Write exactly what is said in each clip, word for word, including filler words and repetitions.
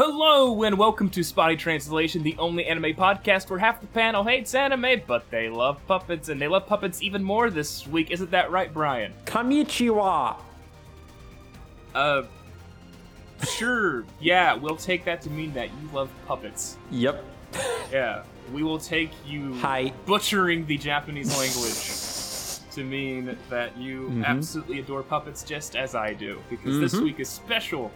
Hello and welcome to Spotty Translation, the only anime podcast where half the panel hates anime, but they love puppets, and they love puppets even more this week. Isn't that right, Brian? Konnichiwa! Uh, sure, yeah, we'll take that to mean that you love puppets. Yep. Yeah, we will take you Hi. butchering the Japanese language to mean that you mm-hmm. absolutely adore puppets just as I do, because mm-hmm. this week is special.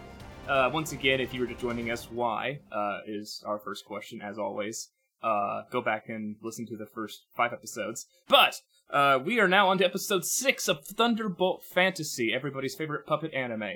Uh, once again, if you were just joining us, why uh, is our first question, as always. Uh, go back and listen to the first five episodes. But uh, we are now on to episode six of Thunderbolt Fantasy, everybody's favorite puppet anime.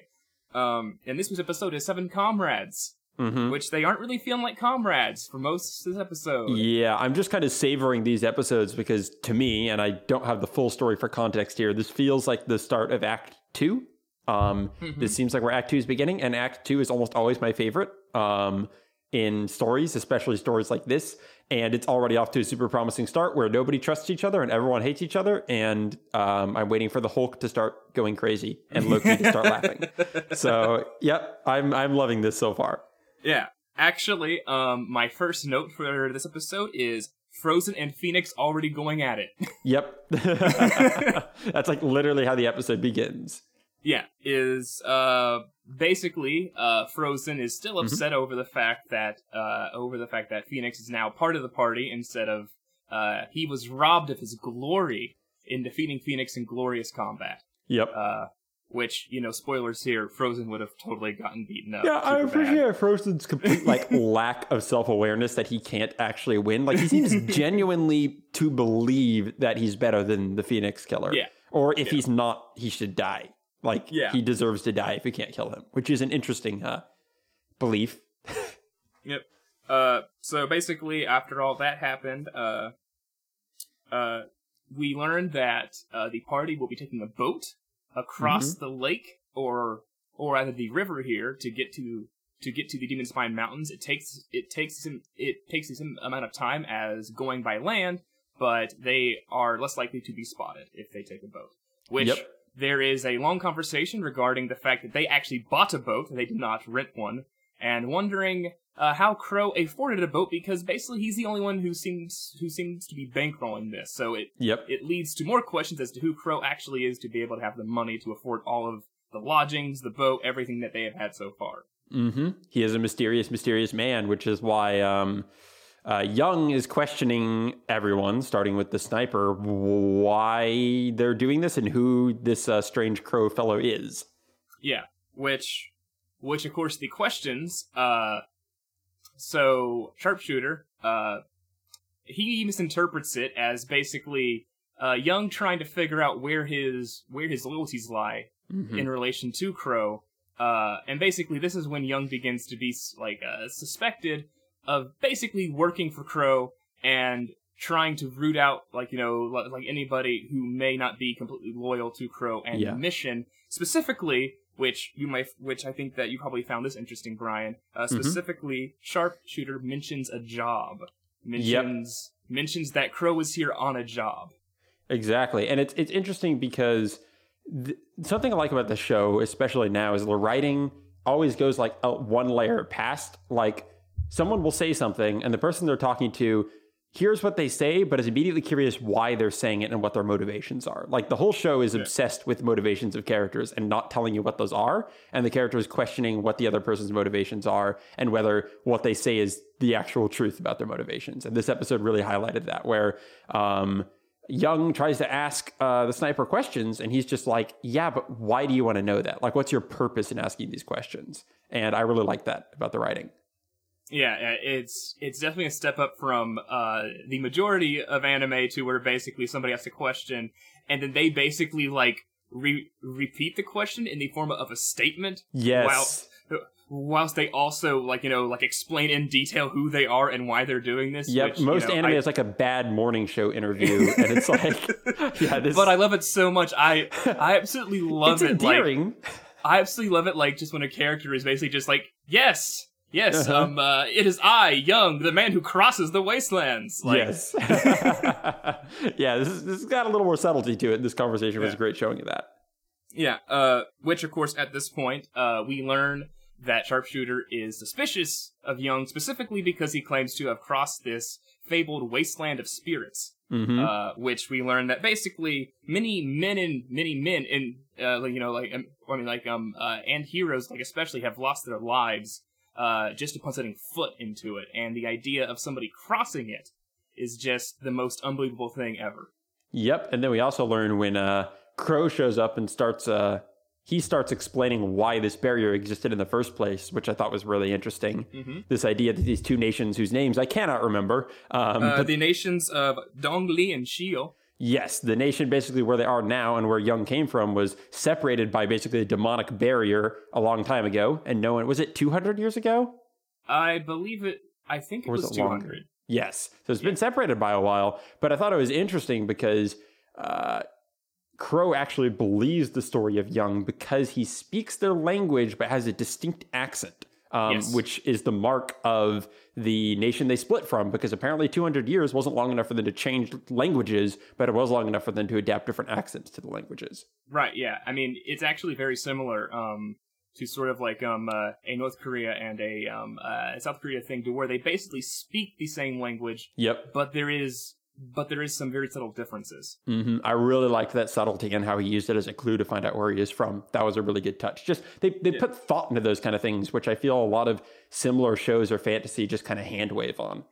Um, and this week's episode is Seven Comrades, mm-hmm. which they aren't really feeling like comrades for most of this episode. Yeah, I'm just kind of savoring these episodes because to me, and I don't have the full story for context here, this feels like the start of Act Two. Um, mm-hmm. This seems like where Act Two is beginning, and Act Two is almost always my favorite um, in stories, especially stories like this. And it's already off to a super promising start where nobody trusts each other and everyone hates each other. And um, I'm waiting for the Hulk to start going crazy and Loki to start laughing. So, yep, I'm I'm loving this so far. Yeah, actually, um, my first note for this episode is Frozen and Phoenix already going at it. Yep, that's like literally how the episode begins. Yeah, is uh, basically uh, Frozen is still upset mm-hmm. over the fact that uh, over the fact that Phoenix is now part of the party instead of uh, he was robbed of his glory in defeating Phoenix in glorious combat. Yep. Uh, which, you know, spoilers here, Frozen would have totally gotten beaten up. Yeah, I appreciate bad. Frozen's complete like lack of self-awareness that he can't actually win. Like he seems genuinely to believe that he's better than the Phoenix Killer. Yeah. Or if yeah. he's not, he should die. Like, yeah. he deserves to die if we can't kill him, which is an interesting uh, belief. Yep. Uh, so basically, after all that happened, uh, uh, we learned that uh, the party will be taking a boat across mm-hmm. the lake, or or either the river here, to get to to get to the Demon Spine Mountains. It takes it takes him it takes the same amount of time as going by land, but they are less likely to be spotted if they take a boat. Which. Yep. There is a long conversation regarding the fact that they actually bought a boat, they did not rent one, and wondering uh, how Crow afforded a boat, because basically he's the only one who seems who seems to be bankrolling this. So it yep. it leads to more questions as to who Crow actually is to be able to have the money to afford all of the lodgings, the boat, everything that they have had so far. Mm-hmm. He is a mysterious, mysterious man, which is why um, uh, Young is questioning everyone, starting with the sniper, why they're doing this and who this uh, strange Crow fellow is. Yeah, which, which of course, the questions. Uh, so Sharpshooter, uh, he misinterprets it as basically uh, Young trying to figure out where his where his loyalties lie mm-hmm. in relation to Crow, uh, and basically this is when Young begins to be like uh, suspected of basically working for Crow and trying to root out, like, you know, like anybody who may not be completely loyal to Crow and yeah. the mission, specifically, which you might, which I think that you probably found this interesting, Brian. Uh, specifically, mm-hmm. Sharpshooter mentions a job, mentions yep. mentions that Crow was here on a job. Exactly, and it's it's interesting because th- something I like about the show, especially now, is the writing always goes like a, one layer past, like. Someone will say something, and the person they're talking to hears what they say, but is immediately curious why they're saying it and what their motivations are. Like, the whole show is yeah. obsessed with motivations of characters and not telling you what those are, and the character is questioning what the other person's motivations are and whether what they say is the actual truth about their motivations. And this episode really highlighted that, where um, Young tries to ask uh, the sniper questions, and he's just like, yeah, but why do you want to know that? Like, what's your purpose in asking these questions? And I really like that about the writing. Yeah, it's it's definitely a step up from uh, the majority of anime to where basically somebody asks a question and then they basically like re- repeat the question in the form of a statement. Yes. Whilst, whilst they also like you know like explain in detail who they are and why they're doing this. Yep. Which, most you know, anime I... is like a bad morning show interview, and it's like yeah. This... But I love it so much. I I absolutely love it's it. Endearing. Like I absolutely love it. Like just when a character is basically just like yes. Yes, uh-huh. um, uh, it is I, Young, the man who crosses the wastelands. Like, yes. yeah, this, is, this has got a little more subtlety to it. This conversation yeah. was great showing you that. Yeah, uh, which, of course, at this point, uh, we learn that Sharpshooter is suspicious of Young specifically because he claims to have crossed this fabled wasteland of spirits, mm-hmm. uh, which we learn that basically many men and many men and uh, you know, like um, I mean, like um, uh, and heroes like especially have lost their lives uh, just upon setting foot into it, and the idea of somebody crossing it is just the most unbelievable thing ever. Yep, and then we also learn when uh, Crow shows up and starts. Uh... He starts explaining why this barrier existed in the first place, which I thought was really interesting. Mm-hmm. This idea that these two nations whose names I cannot remember. Um, uh, but the nations of Dong Li and Xi'o. Yes, the nation basically where they are now and where Young came from was separated by basically a demonic barrier a long time ago. And no one, was it two hundred years ago? I believe it, I think it was, was it two hundred. Longer? Yes, so it's yeah. been separated by a while. But I thought it was interesting because... Uh, Crow actually believes the story of Young because he speaks their language but has a distinct accent, um, yes. which is the mark of the nation they split from, because apparently two hundred years wasn't long enough for them to change languages, but it was long enough for them to adapt different accents to the languages. Right, yeah. I mean, it's actually very similar um, to sort of like um, uh, a North Korea and a um, uh, South Korea thing, to where they basically speak the same language, yep. but there is... But there is some very subtle differences. Mm-hmm. I really liked that subtlety and how he used it as a clue to find out where he is from. That was a really good touch. Just they, they yeah. put thought into those kind of things, which I feel a lot of similar shows or fantasy just kind of hand wave on.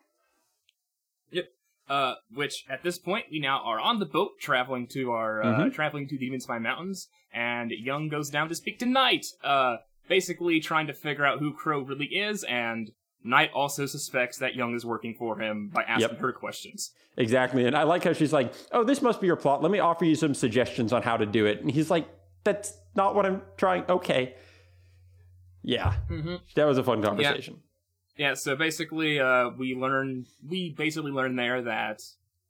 Yep. Uh, which at this point we now are on the boat traveling to our uh, mm-hmm. traveling to the Demon Spine Mountains, and Young goes down to speak to Knight, uh, basically trying to figure out who Crow really is, and Knight also suspects that Young is working for him by asking yep. her questions. Exactly. And I like how she's like, oh, this must be your plot. Let me offer you some suggestions on how to do it. And he's like, that's not what I'm trying. Okay. Yeah. Mm-hmm. That was a fun conversation. Yeah. yeah so basically, uh, we learn, we basically learn there that,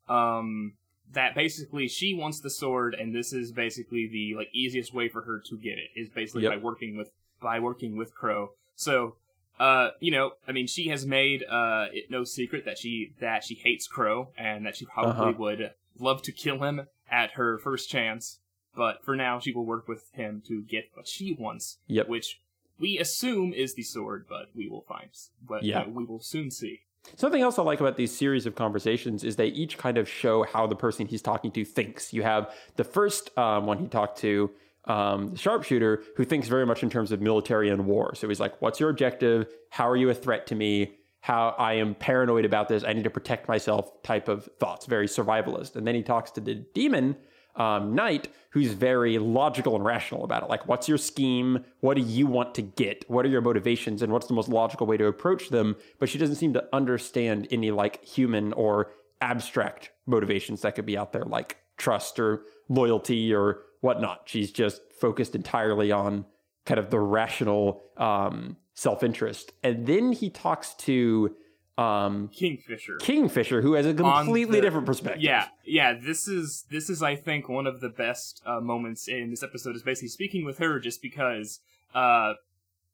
um, that basically she wants the sword, and this is basically the like easiest way for her to get it is basically yep. by working with, by working with Crow. So, Uh, you know, I mean, she has made uh, it no secret that she that she hates Crow and that she probably uh-huh. would love to kill him at her first chance. But for now, she will work with him to get what she wants, yep. which we assume is the sword, but we will find. But yeah. uh, we will soon see. Something else I like about these series of conversations is they each kind of show how the person he's talking to thinks. You have the first um, one he talked to. Um, the sharpshooter, who thinks very much in terms of military and war. So he's like, what's your objective? How are you a threat to me? How I am paranoid about this. I need to protect myself type of thoughts, very survivalist. And then he talks to the demon, um, Knight, who's very logical and rational about it. Like, what's your scheme? What do you want to get? What are your motivations? And what's the most logical way to approach them? But she doesn't seem to understand any like human or abstract motivations that could be out there, like trust or loyalty or whatnot. She's just focused entirely on kind of the rational um, self-interest. And then he talks to um, Kingfisher. Kingfisher, who has a completely the, different perspective. Yeah, yeah. This is this is I think one of the best uh, moments in this episode is basically speaking with her, just because. Uh,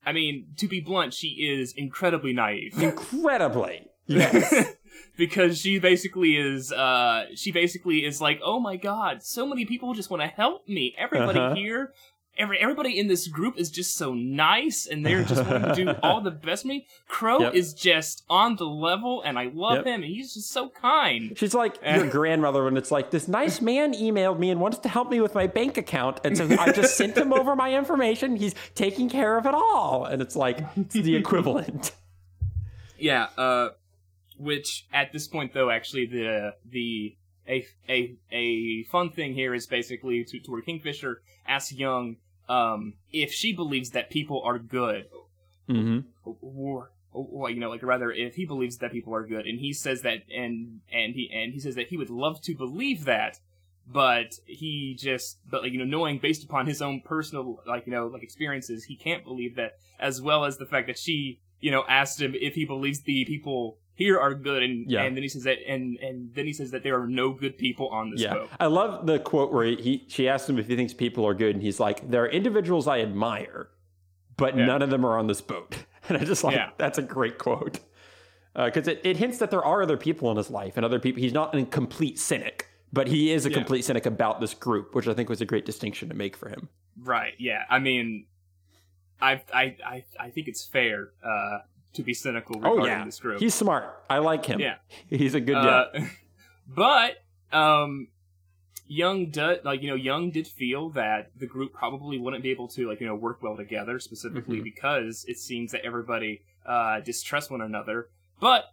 I mean, to be blunt, she is incredibly naive. Incredibly, yes. Because she basically is, uh, she basically is like, oh my god, so many people just want to help me. Everybody uh-huh. here, every everybody in this group is just so nice, and they're just wanting to do all the best for me. Crow yep. is just on the level, and I love yep. him, and he's just so kind. She's like and- your grandmother, and it's like, this nice man emailed me and wants to help me with my bank account, and so I just sent him over my information. He's taking care of it all, and it's like, it's the equivalent. Yeah, uh... Which at this point, though, actually the the a a a fun thing here is basically to, to where Kingfisher asks Young um, if she believes that people are good, mm-hmm. or, or, or you know, like rather if he believes that people are good, and he says that, and and he and he says that he would love to believe that, but he just but like, you know, knowing based upon his own personal like you know like experiences, he can't believe that, as well as the fact that she you know asked him if he believes the people here are good, and, yeah. and then he says that, and, and then he says that there are no good people on this yeah. boat. I love the quote where he she asks him if he thinks people are good, and he's like, "There are individuals I admire, but yeah. none of them are on this boat." And I just like yeah. that's a great quote because uh, it, it hints that there are other people in his life and other people. He's not a complete cynic, but he is a yeah. complete cynic about this group, which I think was a great distinction to make for him. Right? Yeah. I mean, I I I, I think it's fair uh, to be cynical regarding oh, yeah. this group. He's smart. I like him. Yeah, he's a good guy. Uh, but um, Young did like you know Young did feel that the group probably wouldn't be able to like you know work well together specifically mm-hmm. because it seems that everybody uh, distrusts one another. But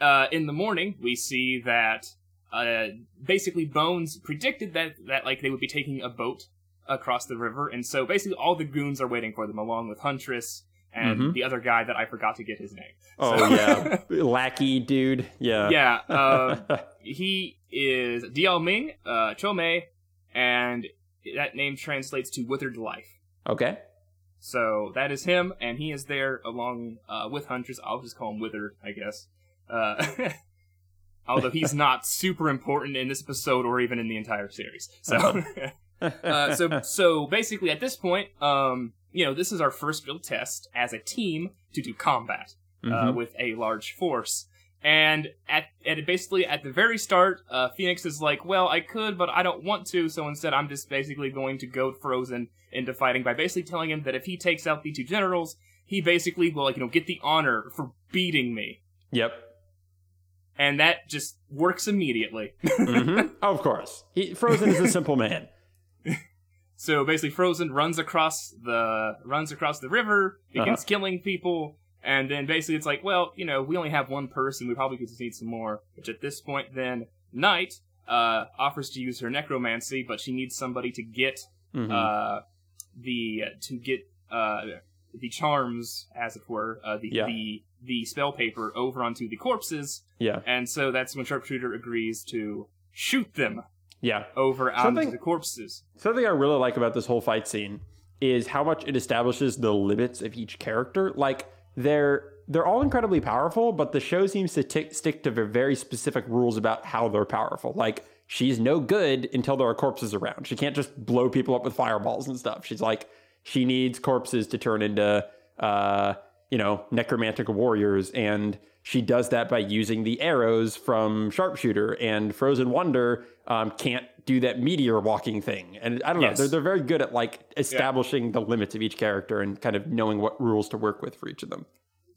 uh, in the morning we see that uh, basically Bones predicted that that like they would be taking a boat across the river, and so basically all the goons are waiting for them, along with Huntress and mm-hmm. the other guy that I forgot to get his name. Oh so. yeah, lackey dude. Yeah, yeah. Uh, he is Diao Ming, uh, Cho Mei, and that name translates to withered life. Okay. So that is him, and he is there along uh, with Huntress. I'll just call him Withered, I guess. Uh, although he's not super important in this episode or even in the entire series. So. Uh-huh. uh, so so basically at this point, um, you know, this is our first real test as a team to do combat uh, mm-hmm. with a large force. And at and basically at the very start, uh, Phoenix is like, well, I could, but I don't want to. So instead, I'm just basically going to goad Frozen into fighting by basically telling him that if he takes out the two generals, he basically will, like, you know, get the honor for beating me. Yep. And that just works immediately. mm-hmm. Of course. He, Frozen is a simple man. So basically, Frozen runs across the runs across the river, begins uh-huh. killing people, and then basically it's like, well, you know, we only have one person, we probably could need some more. Which at this point, then Knight uh, offers to use her necromancy, but she needs somebody to get mm-hmm. uh, the to get uh, the charms, as it were, uh, the, yeah. the the spell paper over onto the corpses. Yeah, and so that's when Sharpshooter agrees to shoot them. Yeah, over out of the corpses. Something I really like about this whole fight scene is how much it establishes the limits of each character. Like, they're they're all incredibly powerful, but the show seems to t- stick to very specific rules about how they're powerful. Like, she's no good until there are corpses around. She can't just blow people up with fireballs and stuff. She's like, she needs corpses to turn into, uh, you know, necromantic warriors. And she does that by using the arrows from Sharpshooter, and Frozen Wonder um, can't do that meteor walking thing. And I don't yes. know, they're, they're very good at like establishing yeah. the limits of each character and kind of knowing what rules to work with for each of them.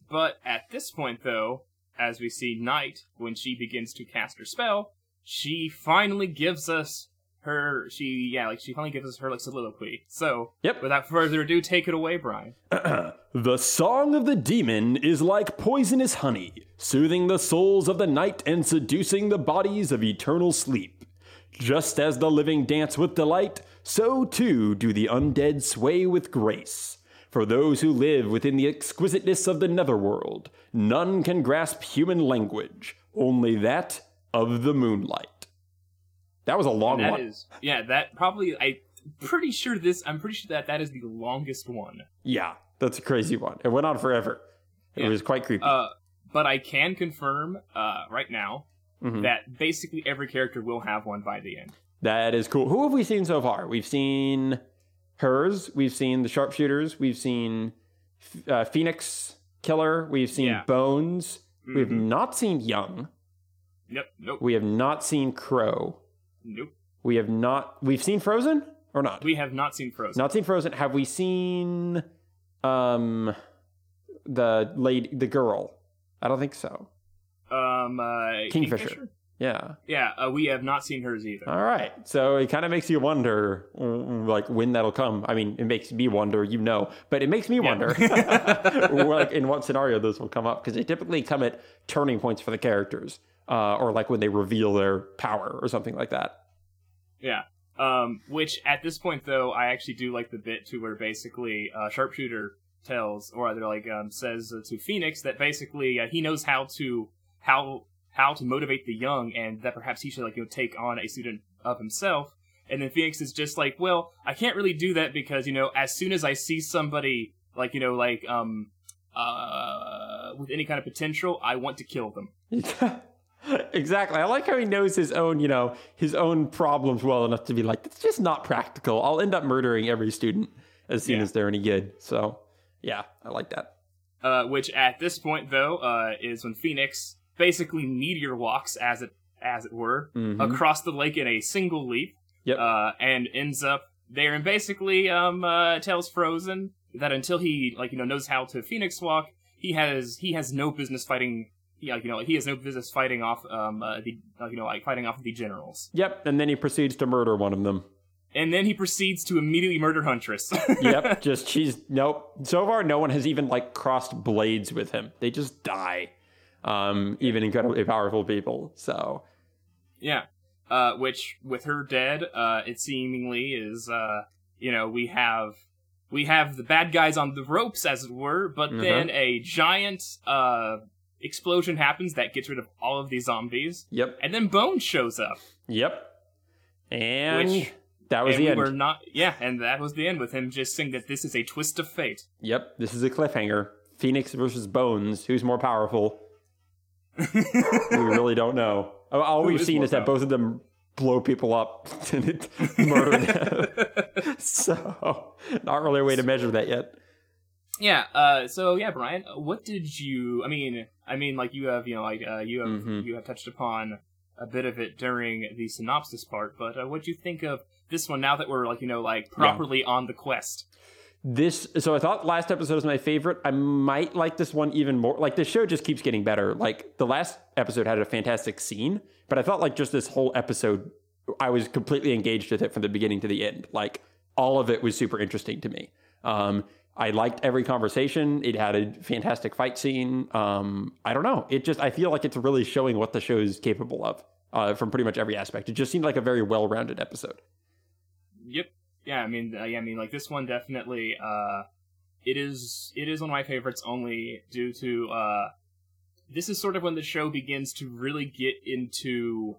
But at this point though, as we see Knight, when she begins to cast her spell, she finally gives us her, she, yeah, like she finally gives us her like soliloquy. So yep. without further ado, take it away, Brian. The song of the demon is like poisonous honey, soothing the souls of the night and seducing the bodies of eternal sleep. Just as the living dance with delight, so too do the undead sway with grace. For those who live within the exquisiteness of the netherworld, none can grasp human language, only that of the moonlight. That was a long that one. Is, yeah, that probably, I pretty sure this, I'm pretty sure that that is the longest one. Yeah, that's a crazy one. It went on forever. It yeah. was quite creepy. Uh, but I can confirm uh, right now mm-hmm. that basically every character will have one by the end. That is cool. Who have we seen so far? We've seen hers. We've seen the Sharpshooters. We've seen uh, Phoenix Killer. We've seen yeah. Bones. Mm-hmm. We've not seen Young. Nope. Nope. We have not seen Crow. Nope. We have not. We've seen Frozen or not? We have not seen Frozen. Not seen Frozen. Have we seen um the lady, the girl? I don't think so. Um, uh, Kingfisher. Kingfisher. Yeah. Yeah. Uh, we have not seen hers either. All right. So it kind of makes you wonder, like when that'll come. I mean, it makes me wonder, you know, but it makes me yeah. wonder, like in what scenario those will come up, because they typically come at turning points for the characters. Uh, or like when they reveal their power or something like that. Yeah. Um, which at this point, though, I actually do like the bit to where basically uh, Sharpshooter tells, or rather like um, says uh, to Phoenix that basically uh, he knows how to how how to motivate the young, and that perhaps he should like you know take on a student of himself. And then Phoenix is just like, well, I can't really do that because you know as soon as I see somebody like you know like um uh with any kind of potential, I want to kill them. Exactly. I like how he knows his own, you know, his own problems well enough to be like, it's just not practical. I'll end up murdering every student as soon yeah. as they're any good. So, yeah, I like that. Uh, which at this point, though, uh, is when Phoenix basically meteor walks, as it as it were, mm-hmm. across the lake in a single leap. Yep. Uh, and ends up there and basically um, uh, tells Frozen that until he, like, you know, knows how to Phoenix Walk, he has he has no business fighting. Yeah, you know, he has no business fighting off, um, uh, the, uh, you know, like fighting off the generals. Yep, and then he proceeds to murder one of them. And then he proceeds to immediately murder Huntress. Yep, just she's nope. So far, no one has even like crossed blades with him. They just die. Um, even incredibly powerful people. So, yeah, uh, which with her dead, uh, it seemingly is, uh, you know, we have we have the bad guys on the ropes, as it were. But mm-hmm. then a giant, uh. explosion happens that gets rid of all of these zombies. Yep. And then Bone shows up. Yep. And Which, that was and the we end. Were not, yeah, and that was the end with him just saying that this is a twist of fate. Yep, this is a cliffhanger. Phoenix versus Bones. Who's more powerful? We really don't know. All Who we've is seen is that powerful? Both of them blow people up and murder them. So, not really a way to measure that yet. Yeah, uh, so yeah, Brian, what did you, I mean, I mean, like, you have, you know, like, uh, you have, mm-hmm. you have touched upon a bit of it during the synopsis part, but uh, what do you think of this one now that we're, like, you know, like, properly yeah. on the quest? This, so I thought last episode was my favorite. I might like this one even more. Like, the show just keeps getting better. Like, the last episode had a fantastic scene, but I thought, like, just this whole episode, I was completely engaged with it from the beginning to the end. Like, all of it was super interesting to me. Um... I liked every conversation. It had a fantastic fight scene. Um, I don't know. It just, I feel like it's really showing what the show is capable of uh, from pretty much every aspect. It just seemed like a very well-rounded episode. Yep. Yeah. I mean, uh, yeah, I mean, like this one definitely, uh, it is, it is one of my favorites only due to, uh, this is sort of when the show begins to really get into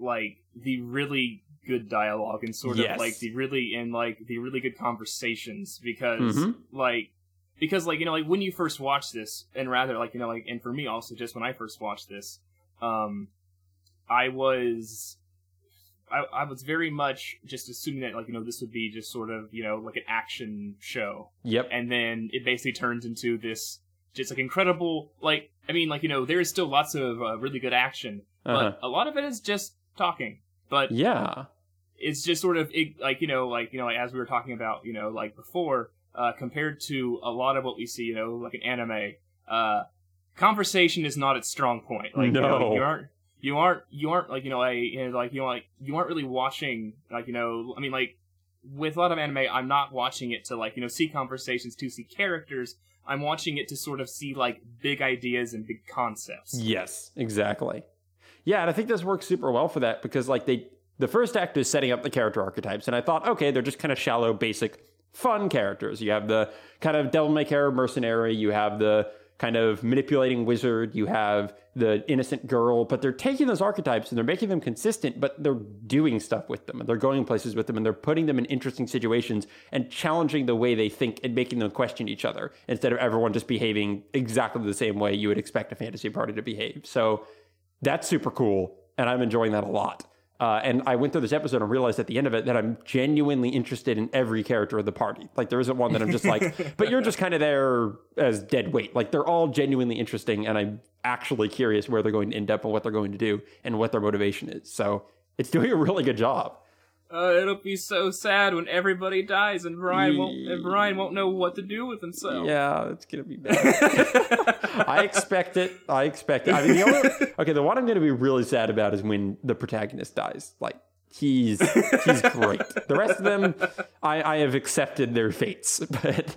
like the really good dialogue and sort yes. of like the really and like the really good conversations because mm-hmm. like because like you know like when you first watch this and rather like you know like and for me also just when I first watched this um I was I, I was very much just assuming that like you know this would be just sort of you know like an action show yep and then it basically turns into this just like incredible like I mean like you know there is still lots of uh, really good action uh-huh. but a lot of it is just talking but yeah it's just sort of, it, like, you know, like, you know, like, as we were talking about, you know, like, before, uh, compared to a lot of what we see, you know, like, an anime, uh, conversation is not its strong point. Like, no. You know, like, you aren't, you aren't, you aren't, like, you know, like, you know, like, you know, like, you aren't really watching, like, you know, I mean, like, with a lot of anime, I'm not watching it to, like, you know, see conversations, to see characters. I'm watching it to sort of see, like, big ideas and big concepts. Yes, exactly. Yeah, and I think this works super well for that, because, like, they... The first act is setting up the character archetypes, and I thought, okay, they're just kind of shallow, basic, fun characters. You have the kind of devil-may-care mercenary, you have the kind of manipulating wizard, you have the innocent girl, but they're taking those archetypes and they're making them consistent, but they're doing stuff with them, and they're going places with them, and they're putting them in interesting situations and challenging the way they think and making them question each other, instead of everyone just behaving exactly the same way you would expect a fantasy party to behave. So that's super cool, and I'm enjoying that a lot. Uh, and I went through this episode and realized at the end of it that I'm genuinely interested in every character of the party. Like, there isn't one that I'm just like, but you're just kind of there as dead weight. Like, they're all genuinely interesting, and I'm actually curious where they're going to end up and what they're going to do and what their motivation is. So it's doing a really good job. Uh, it'll be so sad when everybody dies and Brian won't and Brian won't know what to do with himself. Yeah, it's gonna be bad. I expect it. I expect it. I mean, the only, okay, the one I'm gonna be really sad about is when the protagonist dies. Like he's he's great. The rest of them, I, I have accepted their fates. But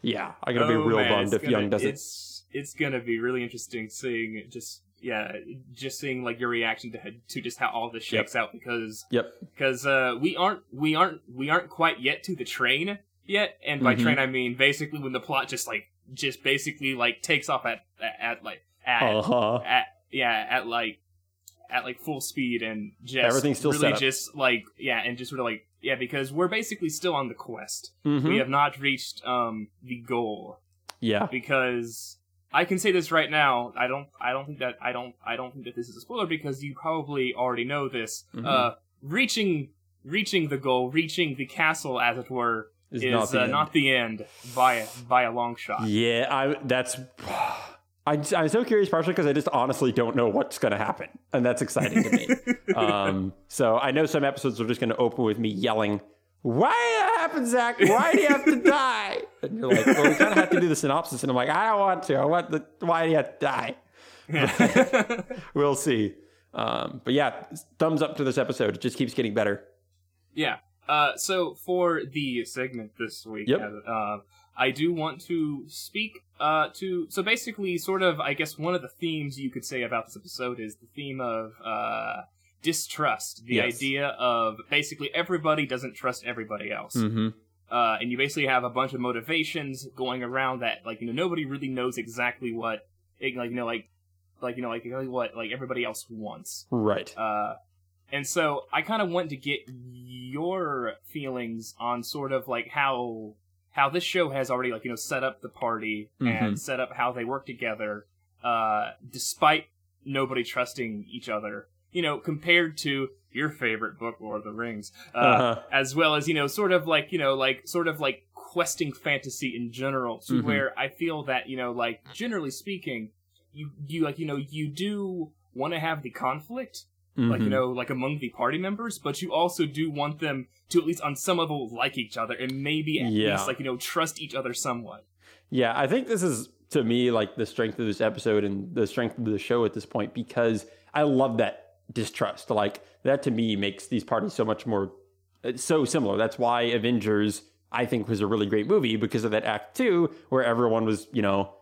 yeah, I'm gonna oh, be real man, bummed if gonna, Young doesn't. It's it's gonna be really interesting seeing just. Yeah, just seeing like your reaction to to just how all this shakes yep. out because yep. because uh, we aren't we aren't we aren't quite yet to the train yet, and by mm-hmm. train I mean basically when the plot just like just basically like takes off at at, at like at, uh-huh. at yeah at like at like full speed and just everything's still really set up. Just like yeah and just sort of like yeah because we're basically still on the quest. Mm-hmm. We have not reached um the goal. Yeah, because. I can say this right now. I don't. I don't think that. I don't. I don't think that this is a spoiler because you probably already know this. Mm-hmm. Uh, reaching, reaching the goal, reaching the castle, as it were, is, is not, the uh, not the end by a, by a long shot. Yeah, I. That's. I'm. I'm so curious, partially because I just honestly don't know what's going to happen, and that's exciting to me. um. So I know some episodes are just going to open with me yelling, "Why?" happened, Zach? Why do you have to die? And you're like, well, we kind of have to do the synopsis. And I'm like, I don't want to. I want the, why do you have to die? But we'll see. Um, but yeah, thumbs up to this episode. It just keeps getting better. Yeah. Uh, so for the segment this week, yep. uh, I do want to speak uh, to... So basically, sort of, I guess one of the themes you could say about this episode is the theme of... Uh, distrust, the yes. idea of basically everybody doesn't trust everybody else. Mm-hmm. Uh, and you basically have a bunch of motivations going around that, like, you know, nobody really knows exactly what, like, you know, like, like, you know, like, what, like, everybody else wants. Right. Uh, and so I kind of want to get your feelings on sort of, like, how, how this show has already, like, you know, set up the party mm-hmm. and set up how they work together, uh, despite nobody trusting each other. You know, compared to your favorite book, Lord of the Rings, uh, uh-huh. as well as, you know, sort of like, you know, like, sort of like questing fantasy in general, to mm-hmm. where I feel that, you know, like, generally speaking, you, you like, you know, you do want to have the conflict, mm-hmm. like, you know, like among the party members, but you also do want them to, at least on some level, like each other and maybe at yeah. least, like, you know, trust each other somewhat. Yeah, I think this is, to me, like, the strength of this episode and the strength of the show at this point, because I love that distrust. Like, that to me makes these parties so much more so similar. That's why Avengers, I think, was a really great movie, because of that act two where everyone was, you know,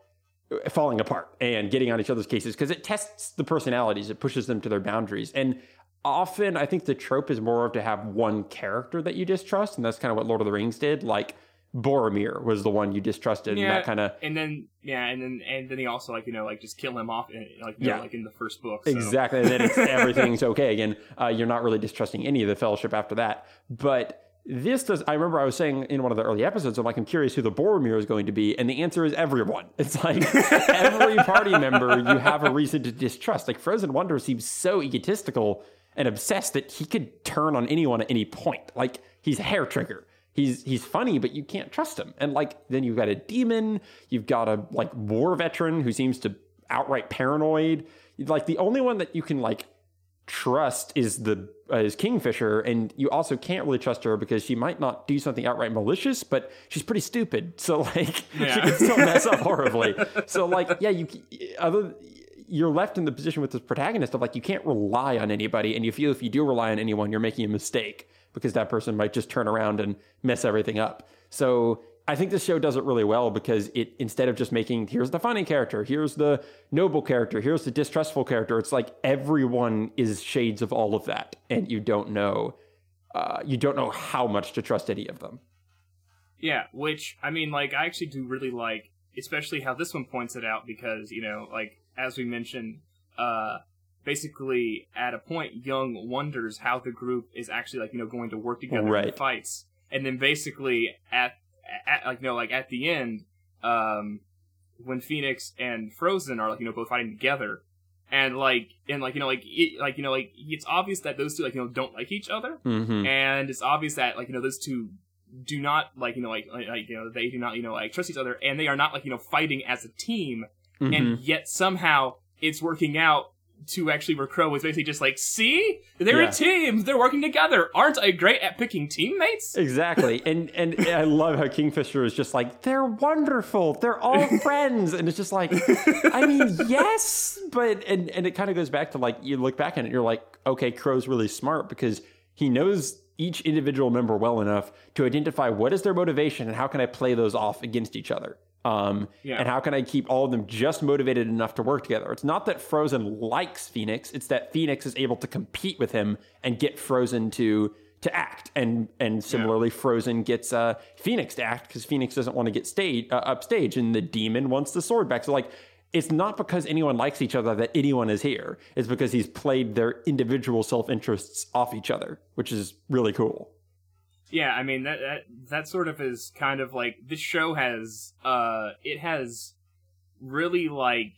falling apart and getting on each other's cases, because it tests the personalities, it pushes them to their boundaries. And often I think the trope is more of to have one character that you distrust, and that's kind of what Lord of the Rings did. Like, Boromir was the one you distrusted, yeah, and that kind of, and then yeah, and then and then he also, like, you know, like, just kill him off, in, like, you yeah. know, like in the first book. So. Exactly, and then it's, everything's okay again. Uh, you're not really distrusting any of the Fellowship after that. But this does. I remember I was saying in one of the early episodes, I'm like, I'm curious who the Boromir is going to be, and the answer is everyone. It's like every party member you have a reason to distrust. Like, Frozen Wonder seems so egotistical and obsessed that he could turn on anyone at any point. Like, he's a hair trigger. He's he's funny, but you can't trust him. And, like, then you've got a demon. You've got a, like, war veteran who seems to outright paranoid. Like, the only one that you can, like, trust is the uh, is Kingfisher. And you also can't really trust her because she might not do something outright malicious, but she's pretty stupid. So, like, yeah. she can still mess up horribly. So, like, yeah, you other you're left in the position with this protagonist of, like, you can't rely on anybody. And you feel if you do rely on anyone, you're making a mistake, because that person might just turn around and mess everything up. So I think this show does it really well, because it, instead of just making, here's the funny character, here's the noble character, here's the distrustful character, it's like everyone is shades of all of that. And you don't know, uh, you don't know how much to trust any of them. Yeah, which, I mean, like, I actually do really like, especially how this one points it out, because, you know, like, as we mentioned, uh, basically, at a point, Young wonders how the group is actually, like, you know, going to work together right. in fights, and then basically at, at like, you know, like, at the end, um, when Phoenix and Frozen are, like, you know, both fighting together, and like and like you know like it, like you know like it's obvious that those two, like, you know, don't like each other, mm-hmm. and it's obvious that, like, you know, those two do not, like, you know, like, like, you know, they do not, you know, like, trust each other, and they are not, like, you know, fighting as a team, mm-hmm. and yet somehow it's working out. To actually, where Crow was basically just like, see, they're yeah. a team, they're working together. Aren't I great at picking teammates? Exactly. and and I love how Kingfisher is just like, they're wonderful, they're all friends. And it's just like, I mean, yes, but and and it kind of goes back to, like, you look back at it, you're like, okay, Crow's really smart, because he knows each individual member well enough to identify what is their motivation and how can I play those off against each other. Um, yeah. And how can I keep all of them just motivated enough to work together? It's not that Frozen likes Phoenix. It's that Phoenix is able to compete with him and get Frozen to to act. And and similarly, yeah. Frozen gets uh, Phoenix to act because Phoenix doesn't want to get stage, uh, upstage. And the demon wants the sword back. So, like, it's not because anyone likes each other that anyone is here. It's because he's played their individual self-interests off each other, which is really cool. Yeah, I mean, that, that that sort of is kind of like, this show has, uh, it has really, like,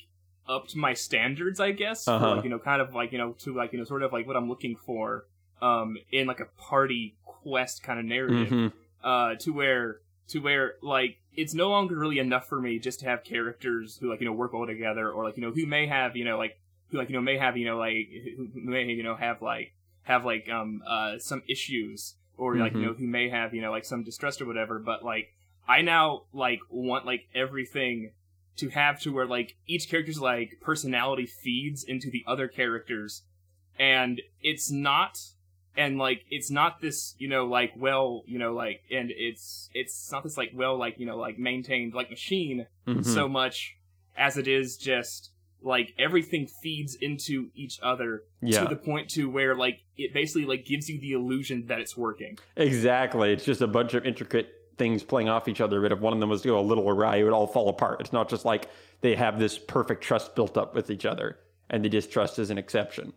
upped my standards, I guess, uh-huh. for, like, you know, kind of, like, you know, to, like, you know, sort of, like, what I'm looking for, um, in, like, a party quest kind of narrative, mm-hmm. uh, to where, to where, like, it's no longer really enough for me just to have characters who, like, you know, work all together, or, like, you know, who may have, you know, like, who, like, you know, may have, you know, like, who may, you know, have, like, have, like, um, uh, some issues. or like mm-hmm. you know, who may have, you know, like some distrust or whatever, but like I now like want like everything to have to where like each character's like personality feeds into the other characters, and it's not and like it's not this, you know, like well, you know, like and it's it's not this like well like, you know, like maintained like machine mm-hmm. so much as it is just like everything feeds into each other yeah. to the point to where like it basically like gives you the illusion that it's working. Exactly. It's just a bunch of intricate things playing off each other, but if one of them was to go a little awry, it would all fall apart. It's not just like they have this perfect trust built up with each other and the distrust is an exception.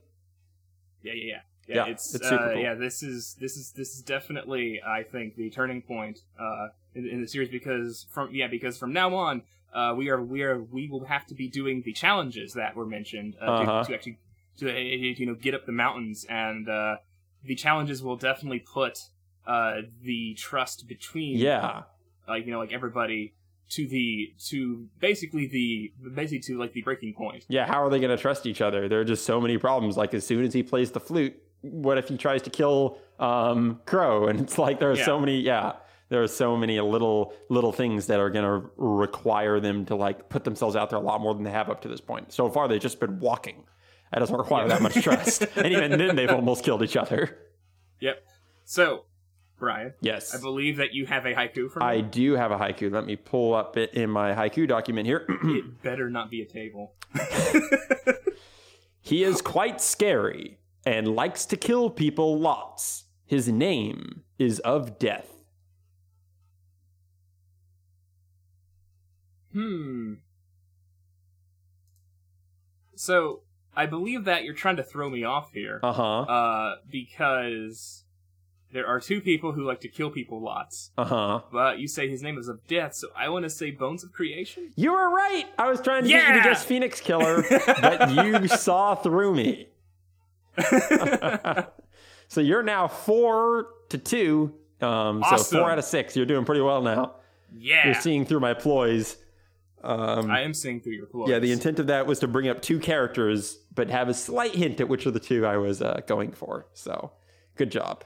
Yeah, yeah, yeah. Yeah, yeah, it's, it's super uh, cool. yeah. This is this is this is definitely, I think, the turning point uh, in, in the series because from yeah because from now on uh, we are we are we will have to be doing the challenges that were mentioned uh, uh-huh. to, to actually to you know get up the mountains, and uh, the challenges will definitely put uh, the trust between yeah like uh, you know like everybody to the to basically the basically to like the breaking point. Yeah, how are they going to trust each other? There are just so many problems. Like as soon as he plays the flute, what if he tries to kill um, Crow? And it's like there are yeah. so many, yeah, there are so many little little things that are going to require them to like put themselves out there a lot more than they have up to this point. So far, they've just been walking. That doesn't require yeah. that much trust. And even then, they've almost killed each other. Yep. So, Brian. Yes. I believe that you have a haiku for me. I do have a haiku. Let me pull up it in my haiku document here. It better not be a table. He is quite scary and likes to kill people lots. His name is of death. Hmm. So, I believe that you're trying to throw me off here. Uh-huh. Uh, because there are two people who like to kill people lots. Uh-huh. But you say his name is of death, so I want to say Bones of Creation? You were right! I was trying to yeah! get you to guess Phoenix Killer, but you saw through me. So you're now four to two. Um, awesome. So four out of six. You're doing pretty well now. Yeah. You're seeing through my ploys. Um, I am seeing through your ploys. Yeah, the intent of that was to bring up two characters, but have a slight hint at which of the two I was uh, going for. So good job.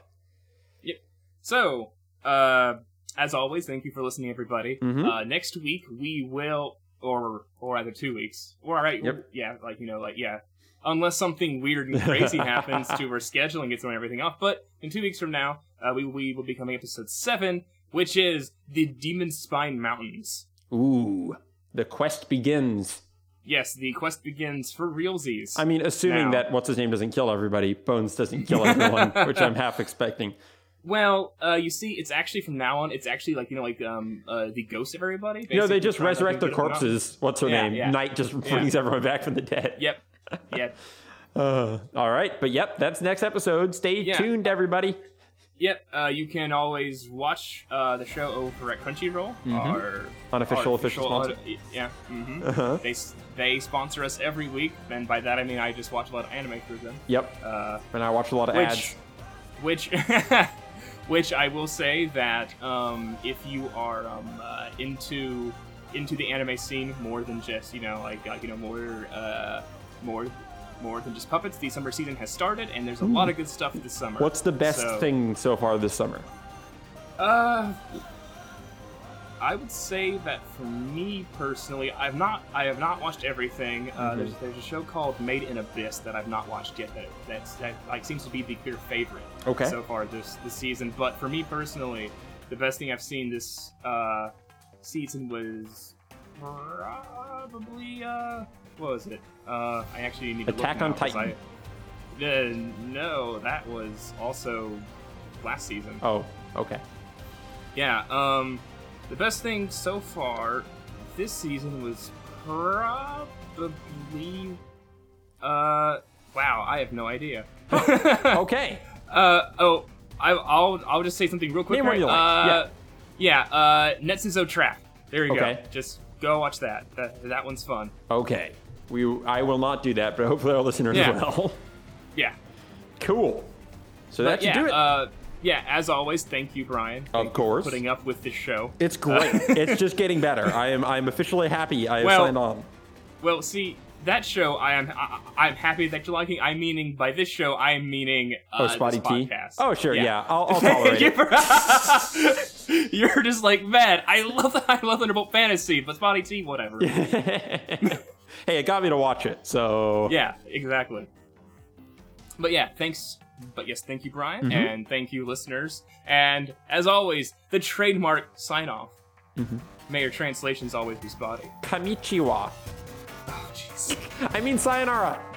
Yep. So, uh, as always, thank you for listening, everybody. Mm-hmm. Uh, next week we will, or or either two weeks. Or, all right. Yep. Yeah, like, you know, like, yeah. Unless something weird and crazy happens to our scheduling, gets everything off. But in two weeks from now, uh, we, we will be coming episode seven, which is the Demon Spine Mountains. Ooh, the quest begins. Yes, the quest begins for realsies. I mean, assuming now. that what's-his-name doesn't kill everybody, Bones doesn't kill everyone, which I'm half expecting. Well, uh, you see, it's actually from now on, it's actually like, you know, like um, uh, the ghosts of everybody. No, they just resurrect their corpses. What's-her-name? Yeah, yeah. Night just brings yeah. everyone back from the dead. Yep. Yep. Uh, all right, but yep, that's next episode. Stay yeah. tuned, everybody. Yep, uh, you can always watch uh, the show over at Crunchyroll. Mm-hmm. Our unofficial, our official sponsor. Uh, yeah, mm-hmm. uh-huh. they they sponsor us every week, and by that I mean I just watch a lot of anime through them. Yep, uh, and I watch a lot of which, ads. Which, which I will say that um, if you are um, uh, into into the anime scene more than just you know like like you know more. Uh, more more than just puppets, the summer season has started and there's a Ooh. lot of good stuff this summer. What's the best so, thing so far this summer? uh I would say that for me personally, I've not I have not watched everything. uh mm-hmm. there's, there's a show called Made in Abyss that I've not watched yet that that's that like seems to be the clear favorite okay. so far this this season, but for me personally the best thing I've seen this uh season was probably uh what was it? Uh, I actually need to Attack look on Titan. I, uh, no, that was also last season. Oh, okay. Yeah. Um, the best thing so far this season was probably. Uh, wow, I have no idea. Okay. Uh oh, I, I'll I'll just say something real quick. Name right? one you like. Uh, yeah. Yeah. Uh, Netsuzo Trap. There you okay. go. Just go watch that. That that one's fun. Okay. We, I will not do that, but hopefully our listeners yeah. will. Yeah. Cool. So but that should yeah, do it. Uh, yeah, as always, thank you, Brian. Thank of course. You for putting up with this show. It's great. Uh, it's just getting better. I am I'm officially happy I have well, signed on. Well, see, that show, I am I, I'm happy that you're liking. I'm meaning by this show, I'm meaning uh, oh, Spotty T. Oh, sure, yeah, yeah. I'll, I'll tolerate it. You're just like, man, I love I love Thunderbolt Fantasy, but Spotty T, whatever. Hey, it got me to watch it, so yeah, exactly. But yeah, thanks. But yes, thank you, Brian, mm-hmm. and thank you, listeners. And as always, the trademark sign off. Mm-hmm. May your translations always be spotty. Konnichiwa. Oh, jeez. I mean sayonara.